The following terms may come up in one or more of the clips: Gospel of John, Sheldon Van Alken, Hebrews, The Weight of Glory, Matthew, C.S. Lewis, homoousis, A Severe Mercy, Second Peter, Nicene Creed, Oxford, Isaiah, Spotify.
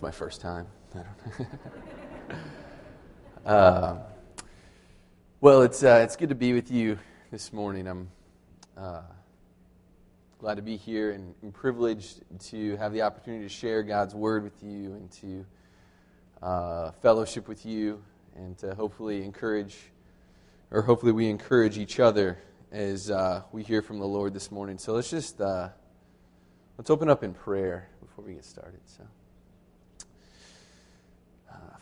It's my first time. I don't know. Well, it's good to be with you this morning. I'm glad to be here and privileged to have the opportunity to share God's Word with you and to fellowship with you and to hopefully we encourage each other as we hear from the Lord this morning. So let's just let's open up in prayer before we get started. So,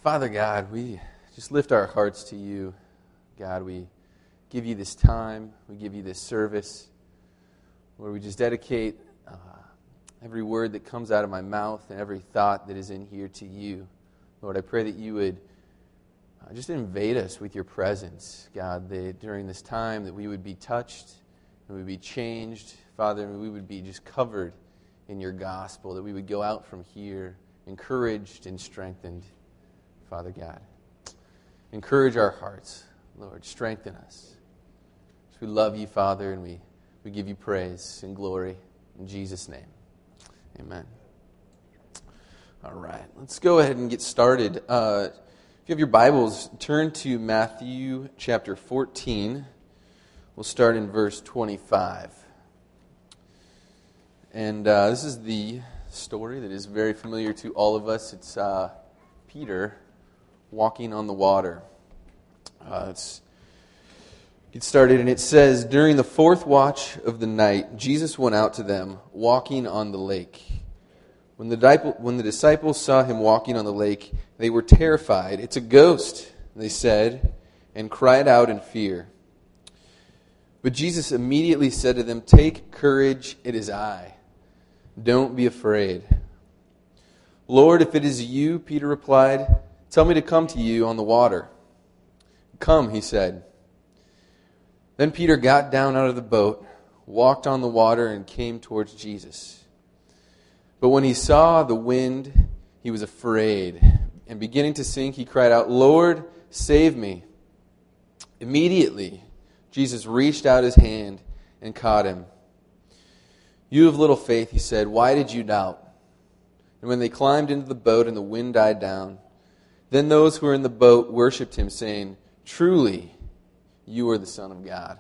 Father God, we just lift our hearts to you. God, we give you this time. We give you this service. Lord, we just dedicate every word that comes out of my mouth and every thought that is in here to you. Lord, I pray that you would just invade us with your presence. God, that during this time that we would be touched and we would be changed. Father, and we would be just covered in your gospel, that we would go out from here encouraged and strengthened. Father God, encourage our hearts. Lord, strengthen us. We love you, Father, and we give you praise and glory in Jesus' name. Amen. All right, let's go ahead and get started. If you have your Bibles, turn to Matthew chapter 14. We'll start in verse 25. And this is the story that is very familiar to all of us. It's Peter walking on the water. Let's get started, and it says, "During the fourth watch of the night, Jesus went out to them, walking on the lake. When the disciples saw him walking on the lake, they were terrified. 'It's a ghost,' they said, and cried out in fear. But Jesus immediately said to them, 'Take courage, it is I. Don't be afraid.' 'Lord, if it is you,' Peter replied, 'tell me to come to you on the water.' 'Come,' he said. Then Peter got down out of the boat, walked on the water, and came towards Jesus. But when he saw the wind, he was afraid, and beginning to sink, he cried out, 'Lord, save me.' Immediately, Jesus reached out his hand and caught him. 'You of little faith,' he said, 'why did you doubt?' And when they climbed into the boat and the wind died down, then those who were in the boat worshipped him, saying, 'Truly, you are the Son of God.'"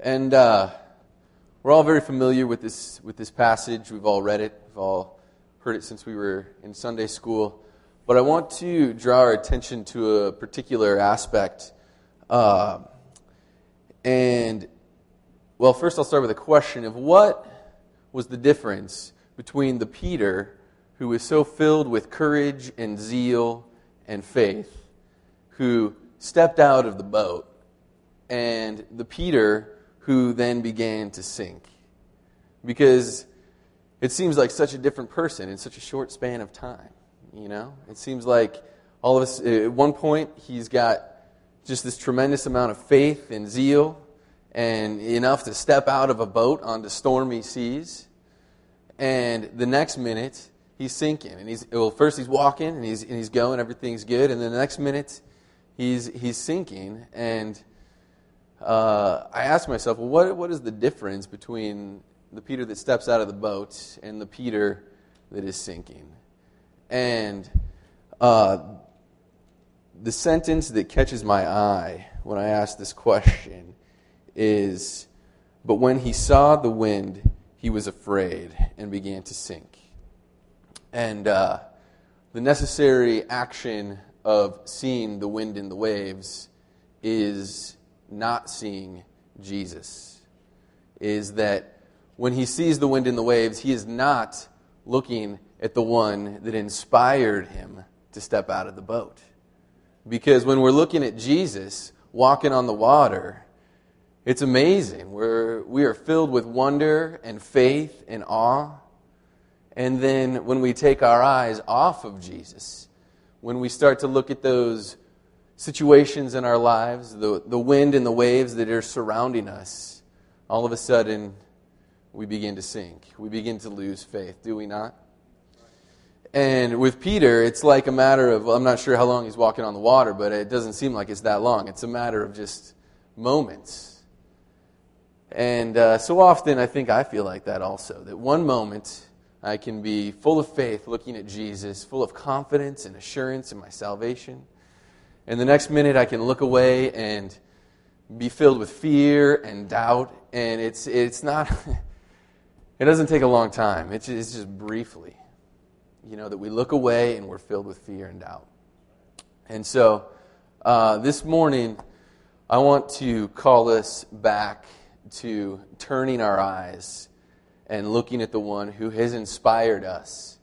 And we're all very familiar with this passage. We've all read it. We've all heard it since we were in Sunday school. But I want to draw our attention to a particular aspect. First I'll start with a question of what was the difference between the Peter who was so filled with courage and zeal and faith, who stepped out of the boat, and the Peter who then began to sink. Because it seems like such a different person in such a short span of time, you know? It seems like all of us, at one point, he's got just this tremendous amount of faith and zeal, and enough to step out of a boat onto stormy seas, and the next minute, he's sinking, and first he's walking, and he's going, everything's good, and then the next minute, he's sinking, and I asked myself, well, what is the difference between the Peter that steps out of the boat and the Peter that is sinking? And the sentence that catches my eye when I ask this question is, "But when he saw the wind, he was afraid and began to sink." And the necessary action of seeing the wind in the waves is not seeing Jesus. Is that when he sees the wind in the waves, he is not looking at the one that inspired him to step out of the boat. Because when we're looking at Jesus walking on the water, it's amazing. We are filled with wonder and faith and awe. And then when we take our eyes off of Jesus, when we start to look at those situations in our lives, the wind and the waves that are surrounding us, all of a sudden we begin to sink. We begin to lose faith, do we not? And with Peter, it's like a matter of, I'm not sure how long he's walking on the water, but it doesn't seem like it's that long. It's a matter of just moments. And so often I feel like that also, that one moment I can be full of faith looking at Jesus, full of confidence and assurance in my salvation. And the next minute I can look away and be filled with fear and doubt. And it's not, it doesn't take a long time. It's just briefly, you know, that we look away and we're filled with fear and doubt. And so this morning I want to call us back to turning our eyes and looking at the one who has inspired us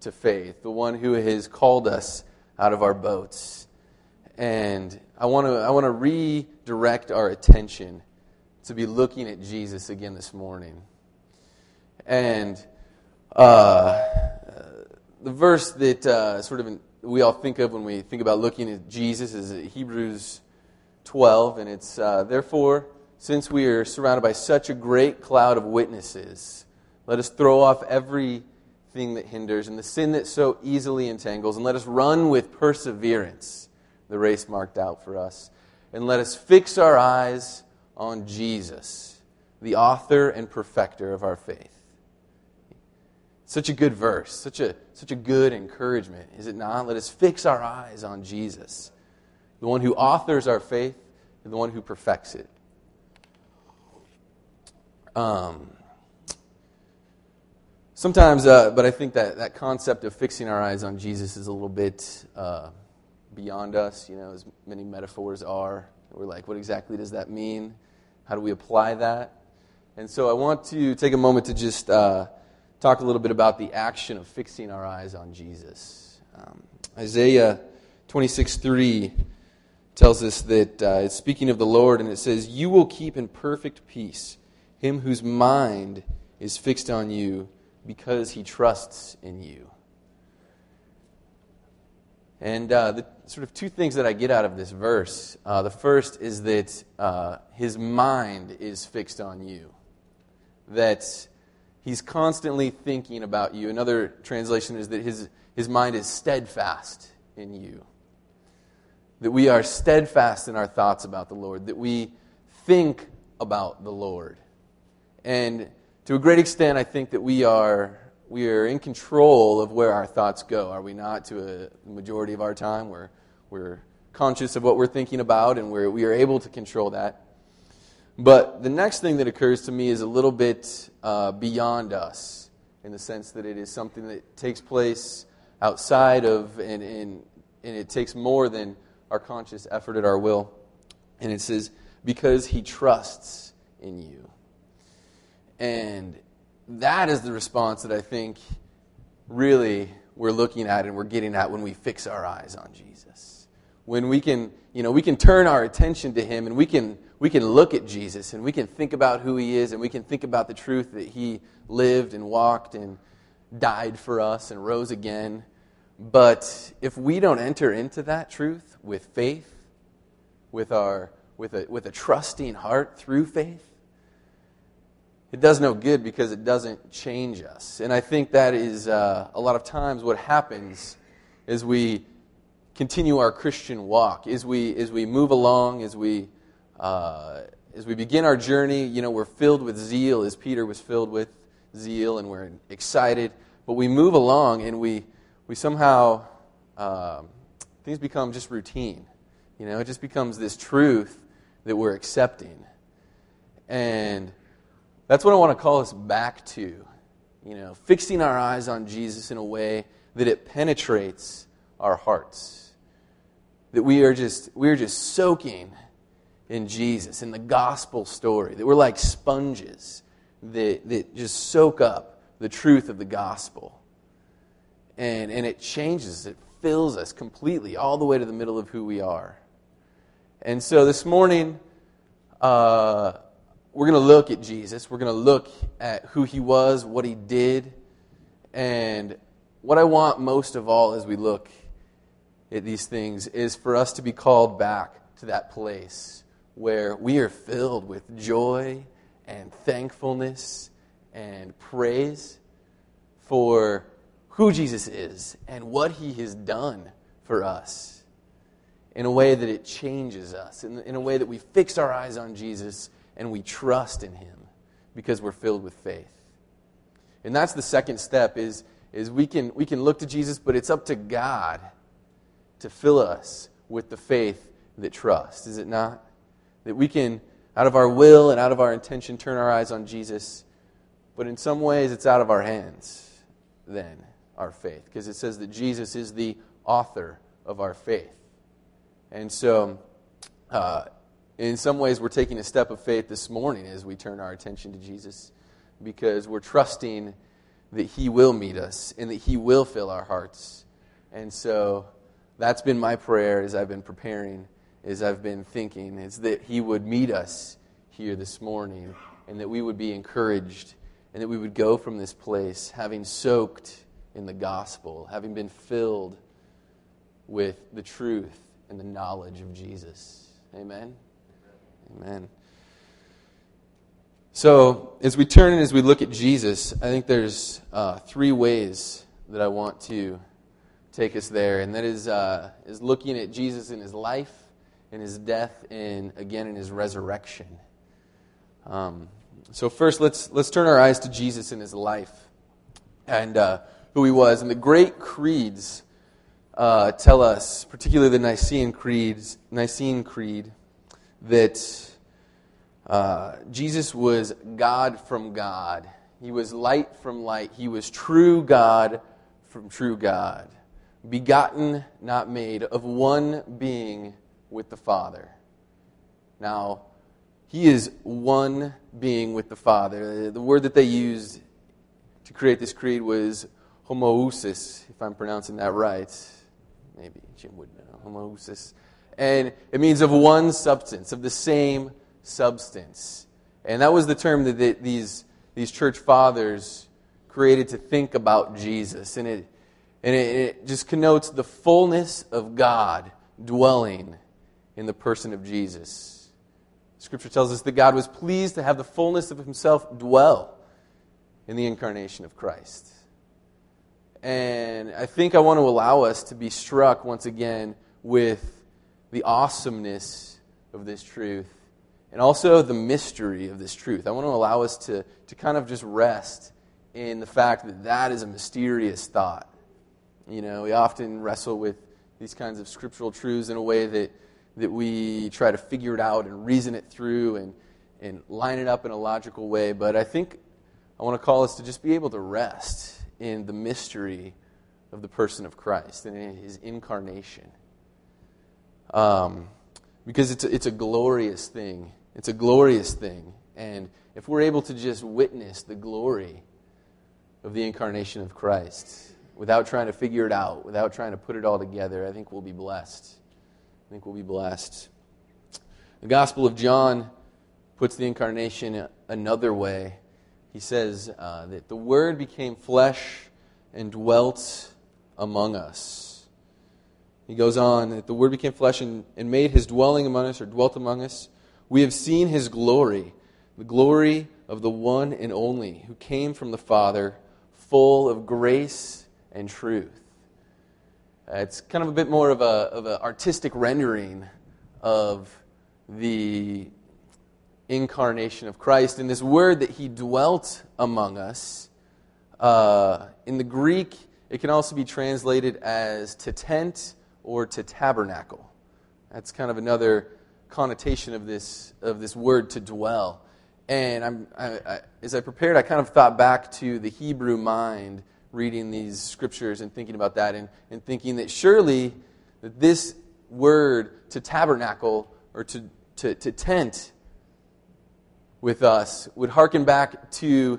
to faith, the one who has called us out of our boats. And I want to redirect our attention to be looking at Jesus again this morning. And the verse that we all think of when we think about looking at Jesus is Hebrews 12, and it's therefore, since we are surrounded by such a great cloud of witnesses, let us throw off everything that hinders and the sin that so easily entangles, and let us run with perseverance the race marked out for us, and let us fix our eyes on Jesus, the author and perfecter of our faith. Such a good verse, such a good encouragement, is it not? Let us fix our eyes on Jesus, the one who authors our faith and the one who perfects it. Sometimes, but I think that concept of fixing our eyes on Jesus is a little bit beyond us, you know, as many metaphors are. We're like, what exactly does that mean? How do we apply that? And so I want to take a moment to just talk a little bit about the action of fixing our eyes on Jesus. Isaiah 26:3 tells us that it's speaking of the Lord, and it says, "You will keep in perfect peace him whose mind is fixed on you, because he trusts in you." And the sort of two things that I get out of this verse. The first is that his mind is fixed on you, that he's constantly thinking about you. Another translation is that his mind is steadfast in you, that we are steadfast in our thoughts about the Lord, that we think about the Lord. And to a great extent, I think that we are in control of where our thoughts go, are we not? To a majority of our time, we're conscious of what we're thinking about, and we are able to control that. But the next thing that occurs to me is a little bit beyond us, in the sense that it is something that takes place outside of, and it takes more than our conscious effort at our will. And it says, because he trusts in you. And that is the response that I think really we're looking at and we're getting at when we fix our eyes on Jesus. When we can, you know, we can turn our attention to him, and we can look at Jesus, and we can think about who he is, and we can think about the truth that he lived and walked and died for us and rose again. But if we don't enter into that truth with faith, with a trusting heart through faith, it does no good, because it doesn't change us. And I think that is a lot of times what happens as we continue our Christian walk, as we move along, as we begin our journey. You know, we're filled with zeal, as Peter was filled with zeal, and we're excited. But we move along, and we somehow things become just routine. You know, it just becomes this truth that we're accepting. And that's what I want to call us back to, you know, fixing our eyes on Jesus in a way that it penetrates our hearts, that we are just soaking in Jesus, in the gospel story, that we're like sponges that just soak up the truth of the gospel, and it changes, it fills us completely all the way to the middle of who we are. And so this morning, we're going to look at Jesus. We're going to look at who he was, what he did. And what I want most of all as we look at these things is for us to be called back to that place where we are filled with joy and thankfulness and praise for who Jesus is and what he has done for us, in a way that it changes us, in a way that we fix our eyes on Jesus and we trust in him because we're filled with faith. And that's the second step, is we can look to Jesus, but it's up to God to fill us with the faith that trusts, is it not? That we can, out of our will and out of our intention, turn our eyes on Jesus. But in some ways, it's out of our hands, then, our faith. Because it says that Jesus is the author of our faith. And so, in some ways, we're taking a step of faith this morning as we turn our attention to Jesus. Because we're trusting that He will meet us and that He will fill our hearts. And so, that's been my prayer as I've been preparing, as I've been thinking, is that He would meet us here this morning and that we would be encouraged and that we would go from this place having soaked in the gospel, having been filled with the truth and the knowledge of Jesus. Amen? Amen. So, as we turn and as we look at Jesus, I think there's three ways that I want to take us there, and that is looking at Jesus in His life, in His death, and again in His resurrection. So first, let's turn our eyes to Jesus in His life and who He was. And the great creeds tell us, particularly the Nicene Creed, that Jesus was God from God. He was light from light. He was true God from true God. Begotten, not made, of one being with the Father. Now, He is one being with the Father. The word that they used to create this creed was homoousis, if I'm pronouncing that right. Maybe Jim would know. Homoousis. And it means of one substance, of the same substance. And that was the term that these church fathers created to think about Jesus. And it just connotes the fullness of God dwelling in the person of Jesus. Scripture tells us that God was pleased to have the fullness of Himself dwell in the incarnation of Christ. And I think I want to allow us to be struck once again with the awesomeness of this truth and also the mystery of this truth. I want to allow us to kind of just rest in the fact that that is a mysterious thought. You know, we often wrestle with these kinds of scriptural truths in a way that we try to figure it out and reason it through and line it up in a logical way. But I think I want to call us to just be able to rest in the mystery of the person of Christ and in His incarnation. Because it's a glorious thing. It's a glorious thing. And if we're able to just witness the glory of the incarnation of Christ, without trying to figure it out, without trying to put it all together, I think we'll be blessed. I think we'll be blessed. The Gospel of John puts the incarnation another way. He says that the Word became flesh and dwelt among us. He goes on, that the Word became flesh and made His dwelling among us, or dwelt among us. We have seen His glory, the glory of the one and only who came from the Father, full of grace and truth. It's kind of a bit more of an artistic rendering of the incarnation of Christ. And this word that He dwelt among us, in the Greek, it can also be translated as to tent or to tabernacle. That's kind of another connotation of this word to dwell. And as I prepared, I kind of thought back to the Hebrew mind, reading these scriptures and thinking about that and thinking that surely that this word to tabernacle or to tent with us would hearken back to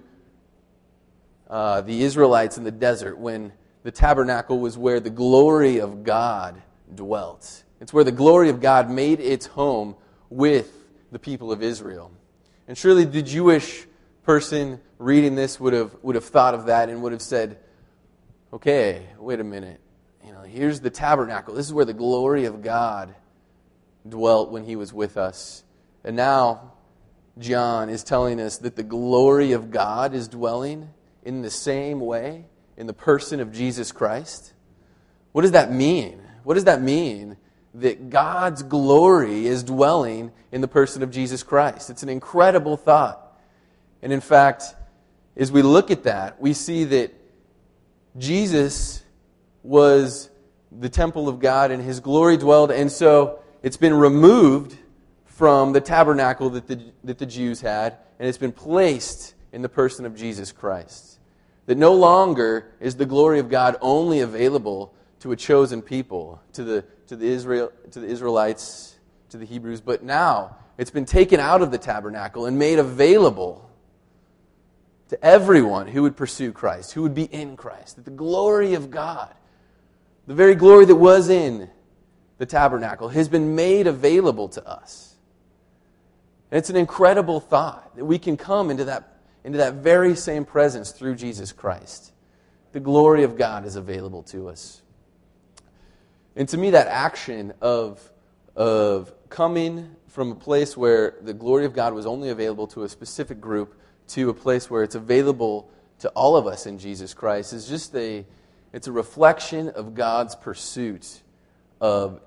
the Israelites in the desert when the tabernacle was where the glory of God dwelt. It's where the glory of God made its home with the people of Israel. And surely the Jewish person reading this would have thought of that and would have said, okay, wait a minute. You know, here's the tabernacle. This is where the glory of God dwelt when He was with us. And now John is telling us that the glory of God is dwelling in the same way in the person of Jesus Christ. What does that mean? What does that mean that God's glory is dwelling in the person of Jesus Christ? It's an incredible thought. And in fact, is we look at that, we see that Jesus was the temple of God and His glory dwelled, and so it's been removed from the tabernacle that the Jews had, and it's been placed in the person of Jesus Christ. That no longer is the glory of God only available to a chosen people, to the Israelites, to the Hebrews, but now it's been taken out of the tabernacle and made available to everyone who would pursue Christ, who would be in Christ. That the glory of God, the very glory that was in the tabernacle, has been made available to us. And it's an incredible thought that we can come into that very same presence through Jesus Christ. The glory of God is available to us. And to me, that action of coming from a place where the glory of God was only available to a specific group to a place where it's available to all of us in Jesus Christ is just it's a reflection of God's pursuit of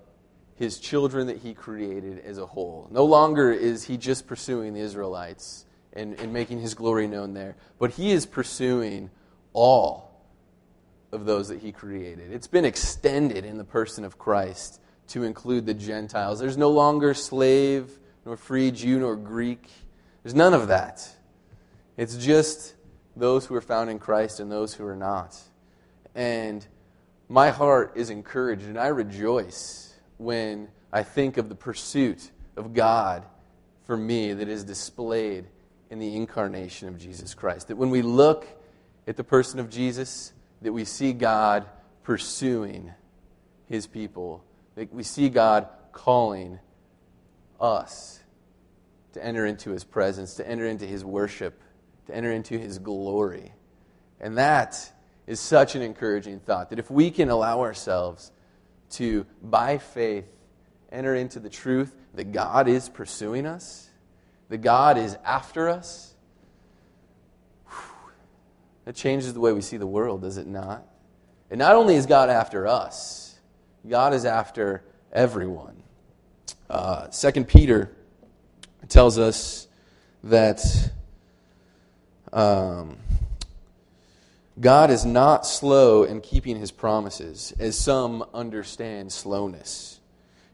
His children that He created as a whole. No longer is He just pursuing the Israelites and making His glory known there, but He is pursuing all of those that He created. It's been extended in the person of Christ to include the Gentiles. There's no longer slave, nor free, Jew, nor Greek. There's none of that. It's just those who are found in Christ and those who are not. And my heart is encouraged, and I rejoice when I think of the pursuit of God for me that is displayed in the incarnation of Jesus Christ. That when we look at the person of Jesus, that we see God pursuing His people. That we see God calling us to enter into His presence, to enter into His worship, to enter into His glory. And that is such an encouraging thought, that if we can allow ourselves to, by faith, enter into the truth that God is pursuing us, that God is after us, that changes the way we see the world, does it not? And not only is God after us, God is after everyone. Second Peter tells us that God is not slow in keeping His promises, as some understand slowness.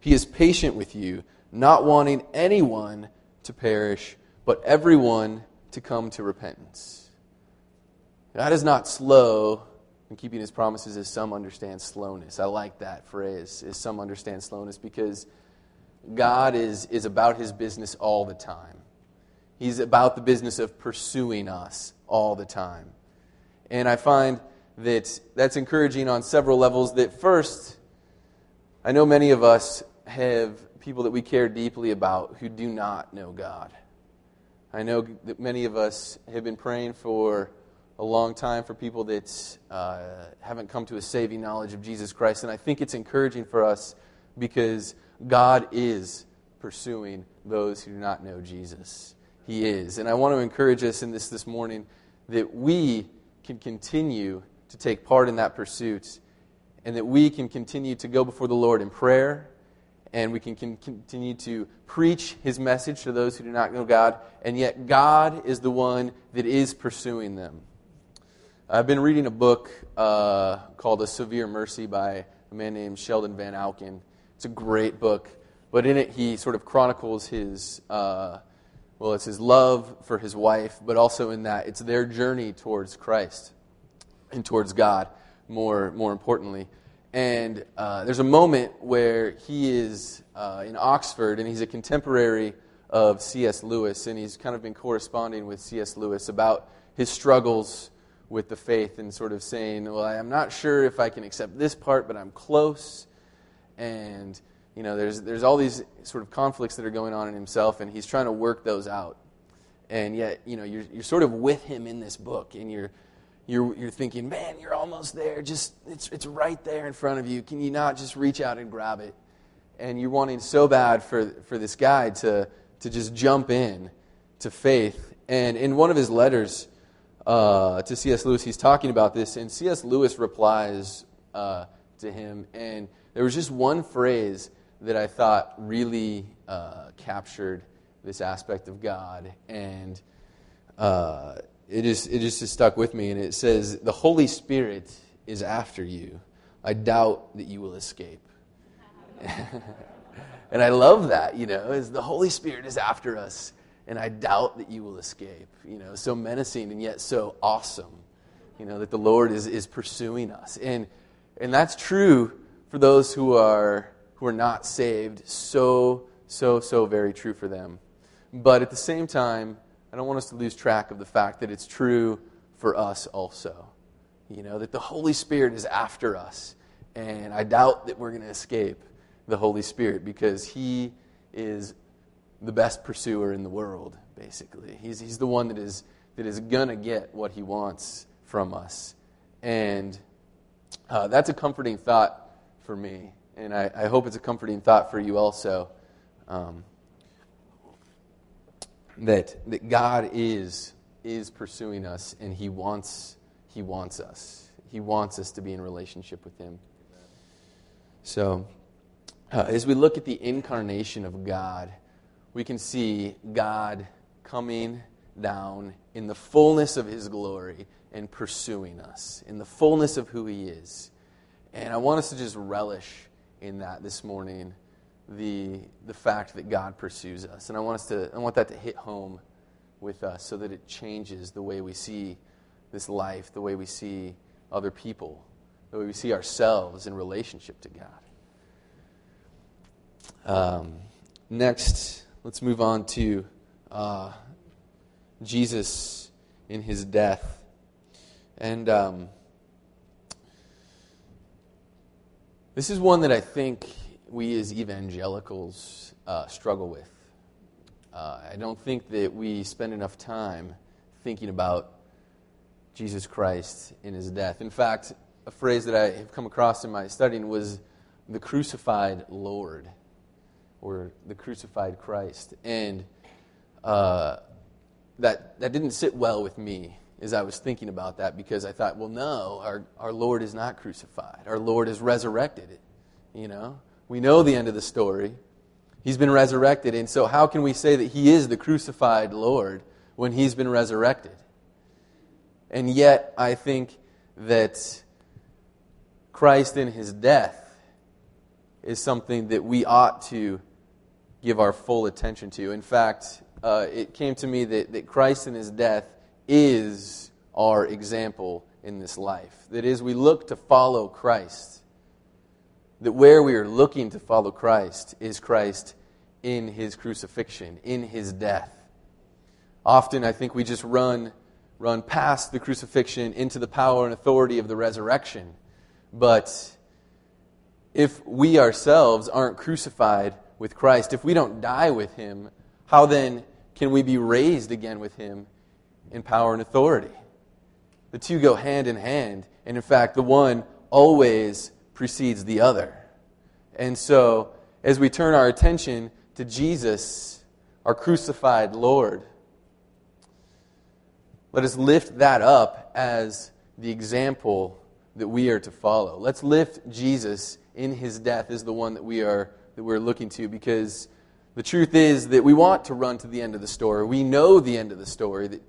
He is patient with you, not wanting anyone to perish, but everyone to come to repentance. God is not slow in keeping His promises, as some understand slowness. I like that phrase, as some understand slowness, because God is about His business all the time. He's about the business of pursuing us all the time. And I find that that's encouraging on several levels. That first, I know many of us have people that we care deeply about who do not know God. I know that many of us have been praying for a long time for people that haven't come to a saving knowledge of Jesus Christ. And I think it's encouraging for us because God is pursuing those who do not know Jesus. He is. And I want to encourage us in this morning that we can continue to take part in that pursuit, and that we can continue to go before the Lord in prayer, and we can continue to preach His message to those who do not know God, and yet God is the one that is pursuing them. I've been reading a book called A Severe Mercy by a man named Sheldon Van Alken. It's a great book, but in it he sort of chronicles his it's his love for his wife, but also in that it's their journey towards Christ and towards God, more importantly. And there's a moment where he is in Oxford, and he's a contemporary of C.S. Lewis, and he's kind of been corresponding with C.S. Lewis about his struggles with the faith and sort of saying, well, I'm not sure if I can accept this part, but I'm close. And you know, there's all these sort of conflicts that are going on in himself, and he's trying to work those out. And yet, you know, you're sort of with him in this book, and you're thinking, man, you're almost there. Just it's right there in front of you. Can you not just reach out and grab it? And you're wanting so bad for this guy to just jump in to faith. And in one of his letters to C.S. Lewis, he's talking about this, and C.S. Lewis replies to him, and there was just one phrase that I thought really captured this aspect of God and it just has stuck with me, and it says, the Holy Spirit is after you. I doubt that you will escape. And I love that, is the Holy Spirit is after us, and I doubt that you will escape. So menacing and yet so awesome, that the Lord is pursuing us. And that's true for those who are not saved, so very true for them. But at the same time, I don't want us to lose track of the fact that it's true for us also. That the Holy Spirit is after us. And I doubt that we're going to escape the Holy Spirit, because He is the best pursuer in the world, basically. He's the one that is going to get what He wants from us. And that's a comforting thought for me. And I hope it's a comforting thought for you also. That God is pursuing us, and He wants us. He wants us to be in relationship with Him. So, as we look at the incarnation of God, we can see God coming down in the fullness of His glory and pursuing us, in the fullness of who He is. And I want us to just relish in that this morning, the fact that God pursues us. And I want that to hit home with us, so that it changes the way we see this life, the way we see other people, the way we see ourselves in relationship to God. Next, let's move on to Jesus in His death. And this is one that I think we as evangelicals struggle with. I don't think that we spend enough time thinking about Jesus Christ in His death. In fact, a phrase that I have come across in my studying was the crucified Lord, or the crucified Christ. And that didn't sit well with me as I was thinking about that, because I thought, well, no, our Lord is not crucified. Our Lord is resurrected. We know the end of the story. He's been resurrected, and so how can we say that He is the crucified Lord when He's been resurrected? And yet, I think that Christ in His death is something that we ought to give our full attention to. In fact, it came to me that Christ in His death is our example in this life. That is, we look to follow Christ. That where we are looking to follow Christ is Christ in His crucifixion, in His death. Often I think we just run past the crucifixion into the power and authority of the resurrection. But if we ourselves aren't crucified with Christ, if we don't die with Him, how then can we be raised again with Him in power and authority? The two go hand in hand, and in fact the one always precedes the other. And so, as we turn our attention to Jesus, our crucified Lord, let us lift that up as the example that we are to follow. Let's lift Jesus in His death as the one that we're looking to, because the truth is that we want to run to the end of the story. We know the end of the story,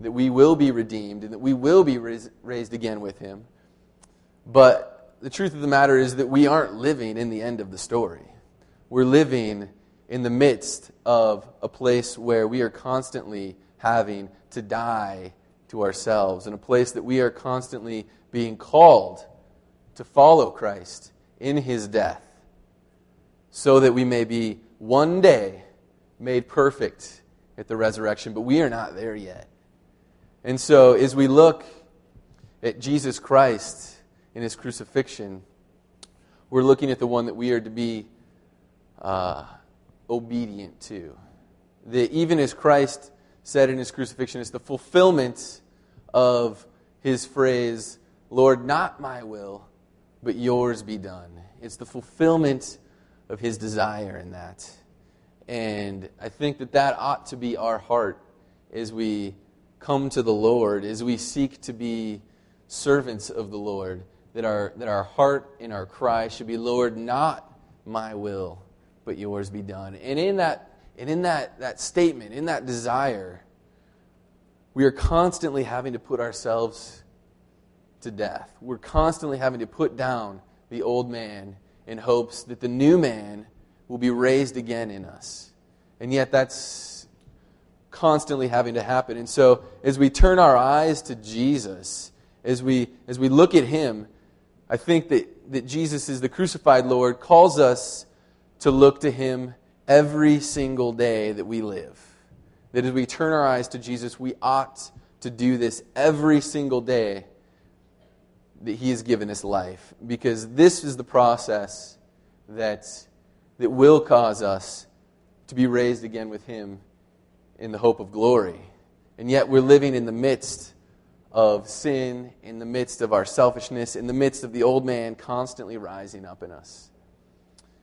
that we will be redeemed and that we will be raised again with Him. But the truth of the matter is that we aren't living in the end of the story. We're living in the midst of a place where we are constantly having to die to ourselves, in a place that we are constantly being called to follow Christ in His death, so that we may be one day made perfect at the resurrection, but we are not there yet. And so as we look at Jesus Christ in His crucifixion, we're looking at the one that we are to be obedient to. That even as Christ said in His crucifixion, it's the fulfillment of His phrase, Lord, not my will, but yours be done. It's the fulfillment of His desire in that. And I think that ought to be our heart as we come to the Lord, as we seek to be servants of the Lord, that our heart and our cry should be, Lord, not my will, but yours be done. And in that statement, in that desire, We are constantly having to put ourselves to death. We're constantly having to put down the old man in hopes that the new man will be raised again in us. And yet that's constantly having to happen. And so as we turn our eyes to Jesus, as we look at Him, I think that Jesus is the crucified Lord, calls us to look to Him every single day that we live. That as we turn our eyes to Jesus, we ought to do this every single day that He has given us life. Because this is the process that will cause us to be raised again with Him in the hope of glory. And yet we're living in the midst of sin, in the midst of our selfishness, in the midst of the old man constantly rising up in us.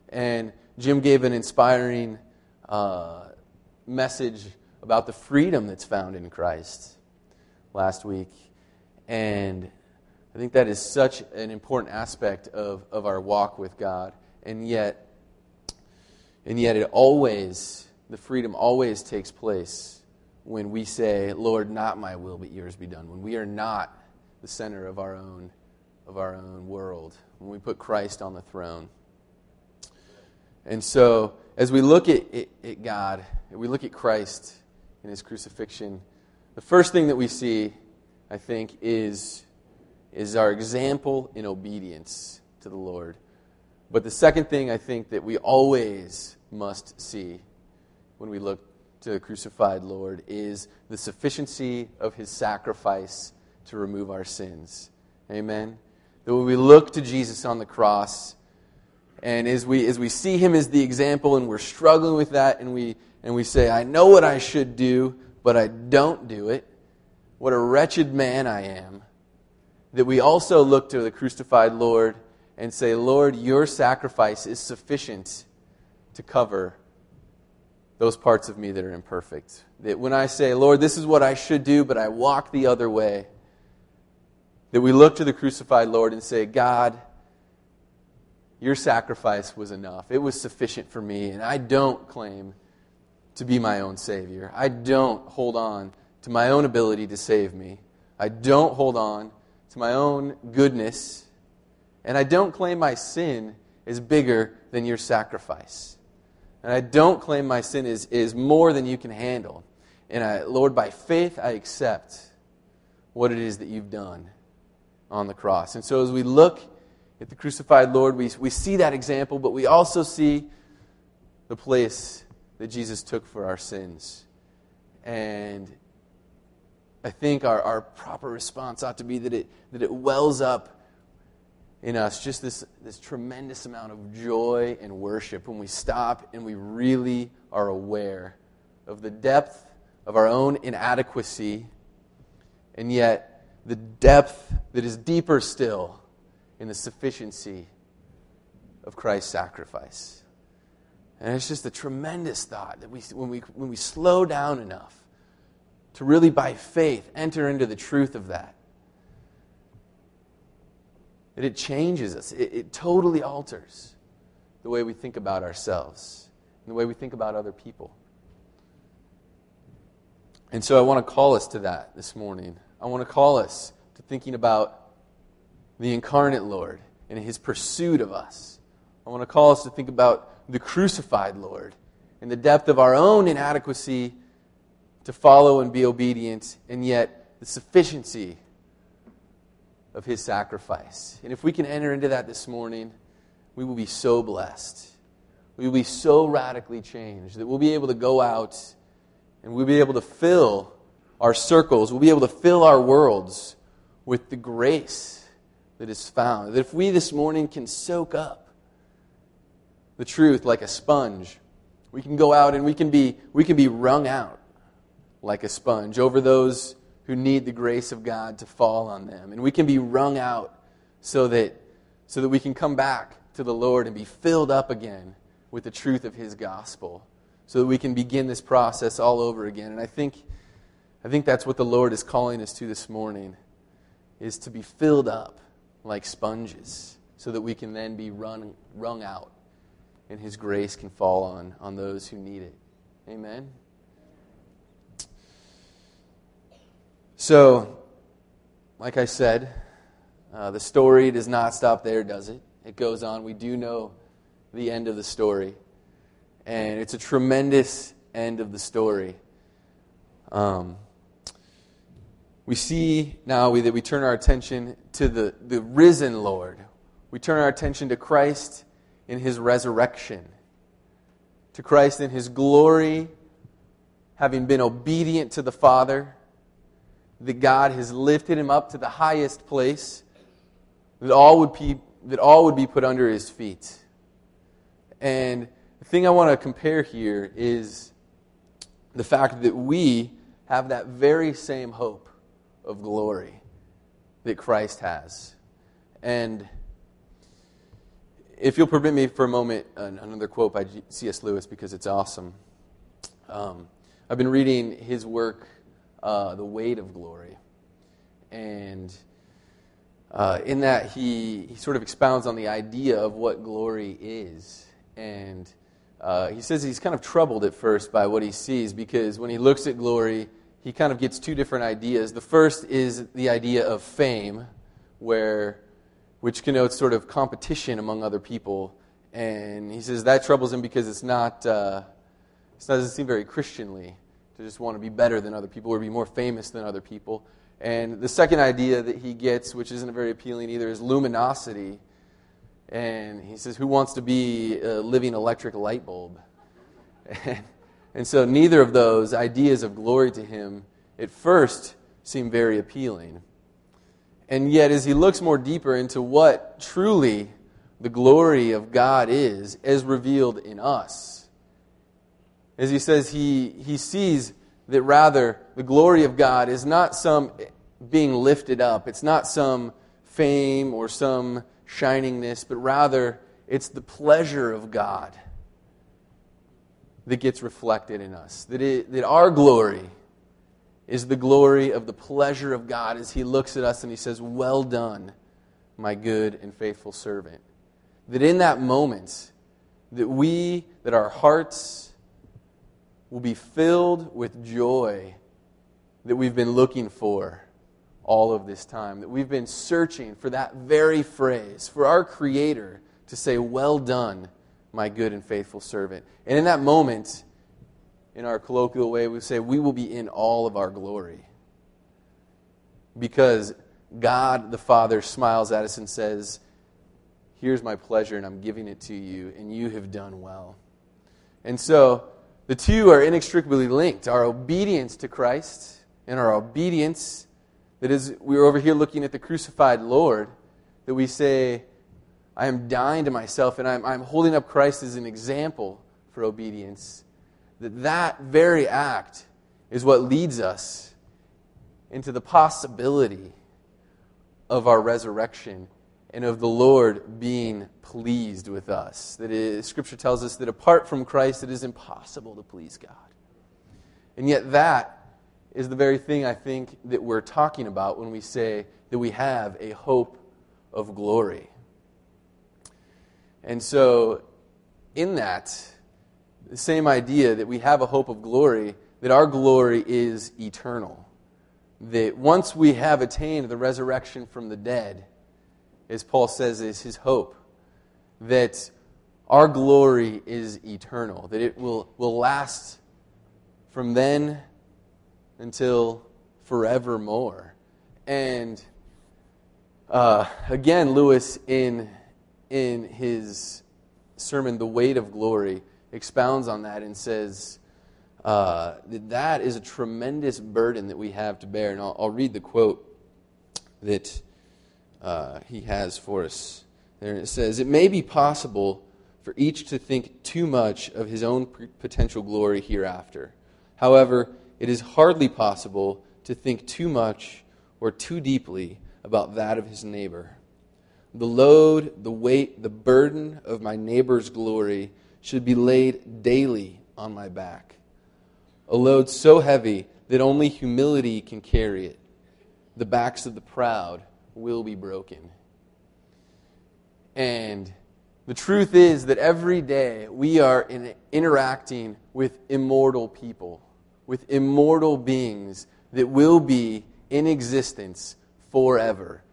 And Jim gave an inspiring message about the freedom that's found in Christ last week. And I think that is such an important aspect of our walk with God. And yet it always, the freedom always takes place when we say, Lord, not my will, but yours be done. When we are not the center of our own world. When we put Christ on the throne. And so, as we look at God, and we look at Christ in His crucifixion, the first thing that we see, I think, is our example in obedience to the Lord. But the second thing I think that we always must see when we look to the crucified Lord is the sufficiency of His sacrifice to remove our sins. Amen? That when we look to Jesus on the cross, and as we see Him as the example and we're struggling with that and we say, I know what I should do, but I don't do it. What a wretched man I am. That we also look to the crucified Lord and say, Lord, your sacrifice is sufficient to cover those parts of me that are imperfect. That when I say, Lord, this is what I should do, but I walk the other way, that we look to the crucified Lord and say, God, your sacrifice was enough. It was sufficient for me, and I don't claim to be my own Savior. I don't hold on to my own ability to save me. I don't hold on to my own goodness. And I don't claim my sin is bigger than your sacrifice. And I don't claim my sin is more than you can handle. And I, Lord, by faith, I accept what it is that you've done on the cross. And so as we look at the crucified Lord, we see that example, but we also see the place that Jesus took for our sins. And I think our proper response ought to be that it wells up in us just this tremendous amount of joy and worship when we stop and we really are aware of the depth of our own inadequacy, and yet the depth that is deeper still in the sufficiency of Christ's sacrifice. And it's just a tremendous thought that when we slow down enough to really by faith enter into the truth of that, that it changes us. It totally alters the way we think about ourselves and the way we think about other people. And so I want to call us to that this morning. I want to call us to thinking about the incarnate Lord and His pursuit of us. I want to call us to think about the crucified Lord and the depth of our own inadequacy to follow and be obedient, and yet the sufficiency of His sacrifice. And if we can enter into that this morning, we will be so blessed. We will be so radically changed that we'll be able to go out and we'll be able to fill our circles, we'll be able to fill our worlds with the grace that is found. That if we this morning can soak up the truth like a sponge, we can go out and we can be wrung out like a sponge over those who need the grace of God to fall on them. And we can be wrung out so that we can come back to the Lord and be filled up again with the truth of His gospel, so that we can begin this process all over again. And I think that's what the Lord is calling us to this morning, is to be filled up like sponges, so that we can then be wrung out and His grace can fall on those who need it. Amen? So, like I said, the story does not stop there, does it? It goes on. We do know the end of the story. And it's a tremendous end of the story. We see now that we turn our attention to the risen Lord. We turn our attention to Christ in His resurrection. To Christ in His glory, having been obedient to the Father, that God has lifted Him up to the highest place, that all would be put under His feet. And the thing I want to compare here is the fact that we have that very same hope of glory that Christ has. And if you'll permit me for a moment, another quote by C.S. Lewis, because it's awesome. I've been reading his work, The Weight of Glory. And in that, he sort of expounds on the idea of what glory is. And he says he's kind of troubled at first by what he sees, because when he looks at glory, he kind of gets two different ideas. The first is the idea of fame, which connotes sort of competition among other people. And he says that troubles him because it doesn't seem very Christianly to just want to be better than other people or be more famous than other people. And the second idea that he gets, which isn't very appealing either, is luminosity. And he says, who wants to be a living electric light bulb? And so neither of those ideas of glory to him at first seem very appealing. And yet as he looks more deeper into what truly the glory of God is, as revealed in us, as he says, he sees that rather the glory of God is not some being lifted up, it's not some fame or some shiningness, but rather it's the pleasure of God that gets reflected in us. That our glory is the glory of the pleasure of God as He looks at us and He says, well done, my good and faithful servant. That in that moment, that our hearts will be filled with joy that we've been looking for all of this time, that we've been searching for that very phrase, for our Creator to say, well done, my good and faithful servant. And in that moment, in our colloquial way, we say we will be in all of our glory. Because God the Father smiles at us and says, here's my pleasure and I'm giving it to you and you have done well. And so the two are inextricably linked. Our obedience to Christ and our obedience, that is, we're over here looking at the crucified Lord, that we say, I am dying to myself and I'm holding up Christ as an example for obedience. That very act is what leads us into the possibility of our resurrection and of the Lord being pleased with us. That is, Scripture tells us that apart from Christ, it is impossible to please God. And yet that is the very thing I think that we're talking about when we say that we have a hope of glory. And so, in that, the same idea that we have a hope of glory, that our glory is eternal. That once we have attained the resurrection from the dead, as Paul says is his hope, that our glory is eternal. That it will last from then until forevermore. And again, Lewis, in his sermon, The Weight of Glory, expounds on that and says that is a tremendous burden that we have to bear. And I'll read the quote that he has for us there. And it says, it may be possible for each to think too much of his own potential glory hereafter. However, it is hardly possible to think too much or too deeply about that of his neighbor. The load, the weight, the burden of my neighbor's glory should be laid daily on my back, a load so heavy that only humility can carry it. The backs of the proud will be broken. And the truth is that every day we are interacting with immortal people, with immortal beings that will be in existence forever.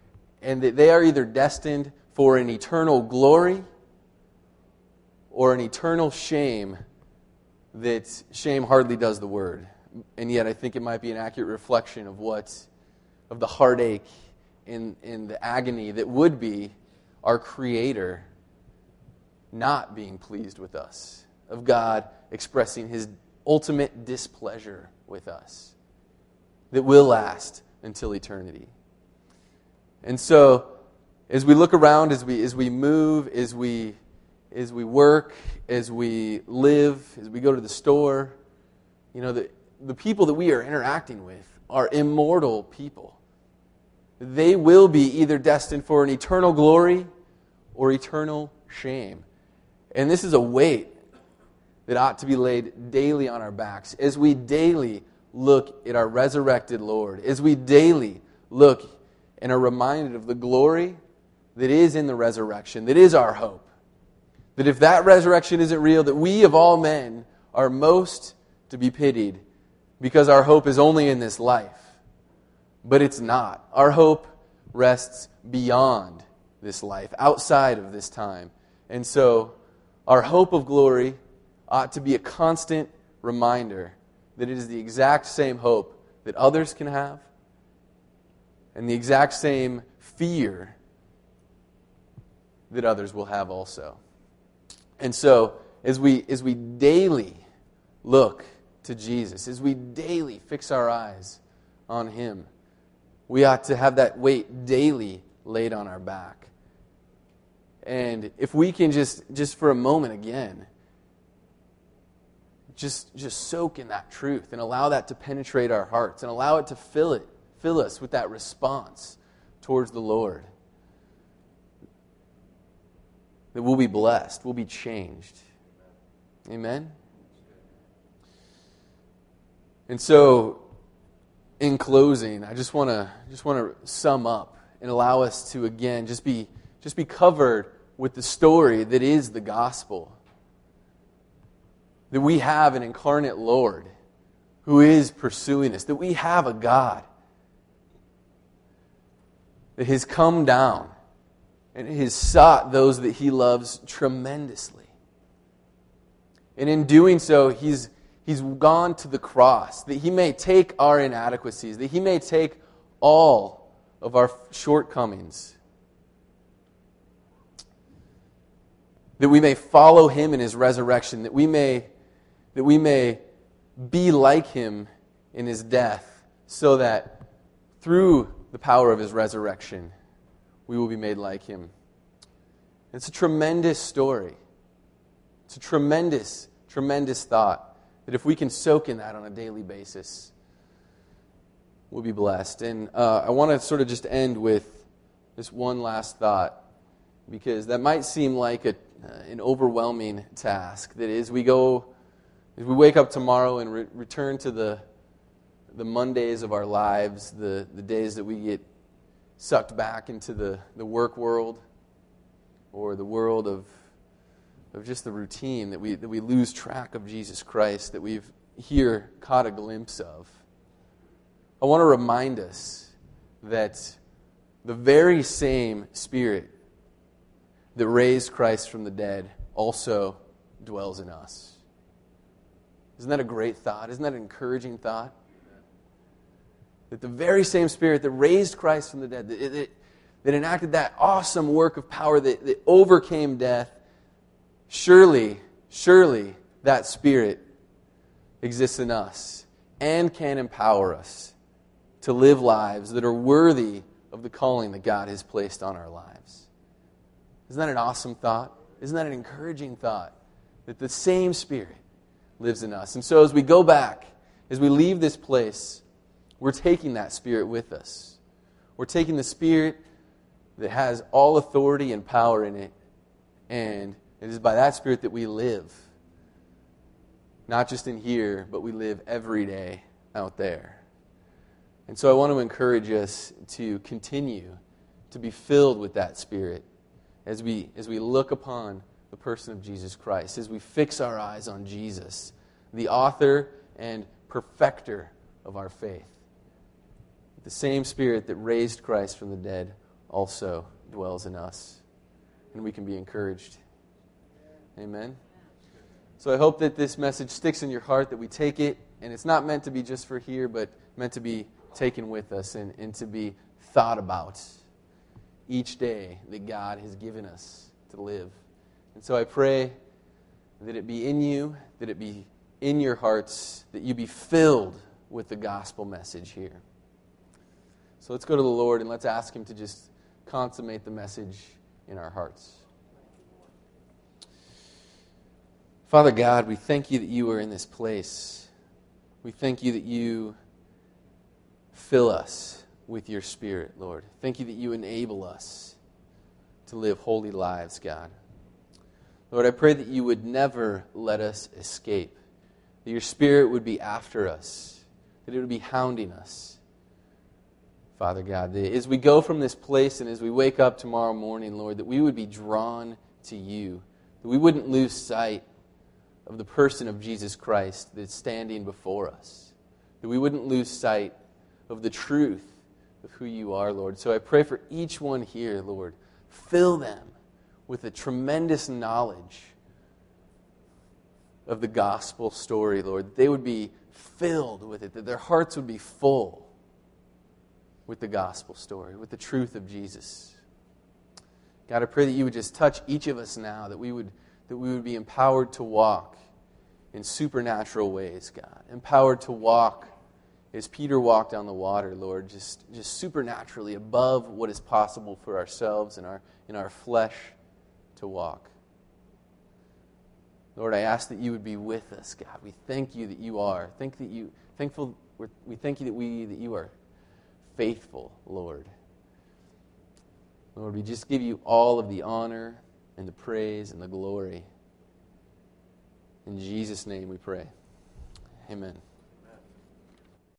And that they are either destined for an eternal glory or an eternal shame, that shame hardly does the word. And yet I think it might be an accurate reflection of the heartache and the agony that would be our Creator not being pleased with us, of God expressing His ultimate displeasure with us, that will last until eternity. And so, as we look around, as we move, as we work, as we live, as we go to the store, you know, the people that we are interacting with are immortal people. They will be either destined for an eternal glory or eternal shame. And this is a weight that ought to be laid daily on our backs as we daily look at our resurrected Lord, as we daily look and are reminded of the glory that is in the resurrection, that is our hope. That if that resurrection isn't real, that we of all men are most to be pitied, because our hope is only in this life. But it's not. Our hope rests beyond this life, outside of this time. And so our hope of glory ought to be a constant reminder that it is the exact same hope that others can have, and the exact same fear that others will have also. And so, as we daily look to Jesus, as we daily fix our eyes on Him, we ought to have that weight daily laid on our back. And if we can just for a moment again, just soak in that truth and allow that to penetrate our hearts and allow it to fill us with that response towards the Lord, that we'll be blessed, we'll be changed. Amen? And so, in closing, I just want to sum up and allow us to again just be covered with the story that is the gospel. That we have an incarnate Lord who is pursuing us. That we have a God that has come down and has sought those that He loves tremendously. And in doing so, He's gone to the cross, that He may take our inadequacies, that He may take all of our shortcomings, that we may follow Him in His resurrection, that we may be like Him in His death, so that through the power of His resurrection, we will be made like Him. It's a tremendous story. It's a tremendous, tremendous thought, that if we can soak in that on a daily basis, we'll be blessed. And I want to sort of just end with this one last thought, because that might seem like an overwhelming task. That is, as we wake up tomorrow and return to the Mondays of our lives, the days that we get sucked back into the work world or the world of just the routine, that we lose track of Jesus Christ, that we've here caught a glimpse of. I want to remind us that the very same Spirit that raised Christ from the dead also dwells in us. Isn't that a great thought? Isn't that an encouraging thought? That the very same Spirit that raised Christ from the dead, that enacted that awesome work of power that overcame death, Surely, that Spirit exists in us and can empower us to live lives that are worthy of the calling that God has placed on our lives. Isn't that an awesome thought? Isn't that an encouraging thought? That the same Spirit lives in us. And so as we go back, as we leave this place, we're taking that Spirit with us. We're taking the Spirit that has all authority and power in it, and it is by that Spirit that we live, not just in here, but we live every day out there. And so I want to encourage us to continue to be filled with that Spirit as we look upon the person of Jesus Christ, as we fix our eyes on Jesus, the author and perfecter of our faith. the same Spirit that raised Christ from the dead also dwells in us. And we can be encouraged. Amen? So I hope that this message sticks in your heart, that we take it, and it's not meant to be just for here, but meant to be taken with us and to be thought about each day that God has given us to live. And so I pray that it be in you, that it be in your hearts, that you be filled with the gospel message here. So let's go to the Lord and let's ask Him to just consummate the message in our hearts. Father God, we thank You that You are in this place. We thank You that You fill us with Your Spirit, Lord. Thank You that You enable us to live holy lives, God. Lord, I pray that You would never let us escape, that Your Spirit would be after us, that it would be hounding us. Father God, as we go from this place and as we wake up tomorrow morning, Lord, that we would be drawn to You, that we wouldn't lose sight of the person of Jesus Christ that's standing before us, that we wouldn't lose sight of the truth of who You are, Lord. So I pray for each one here, Lord, fill them with a tremendous knowledge of the gospel story, Lord. They would be filled with it, that their hearts would be full with the gospel story, with the truth of Jesus. God, I pray that You would just touch each of us now, that we would be empowered to walk in supernatural ways, God. Empowered to walk as Peter walked on the water, Lord, just supernaturally above what is possible for ourselves and in our flesh to walk. Lord, I ask that You would be with us, God. We thank You that You are. We thank You that You are faithful, Lord. Lord, we just give You all of the honor and the praise and the glory. In Jesus' name we pray. Amen.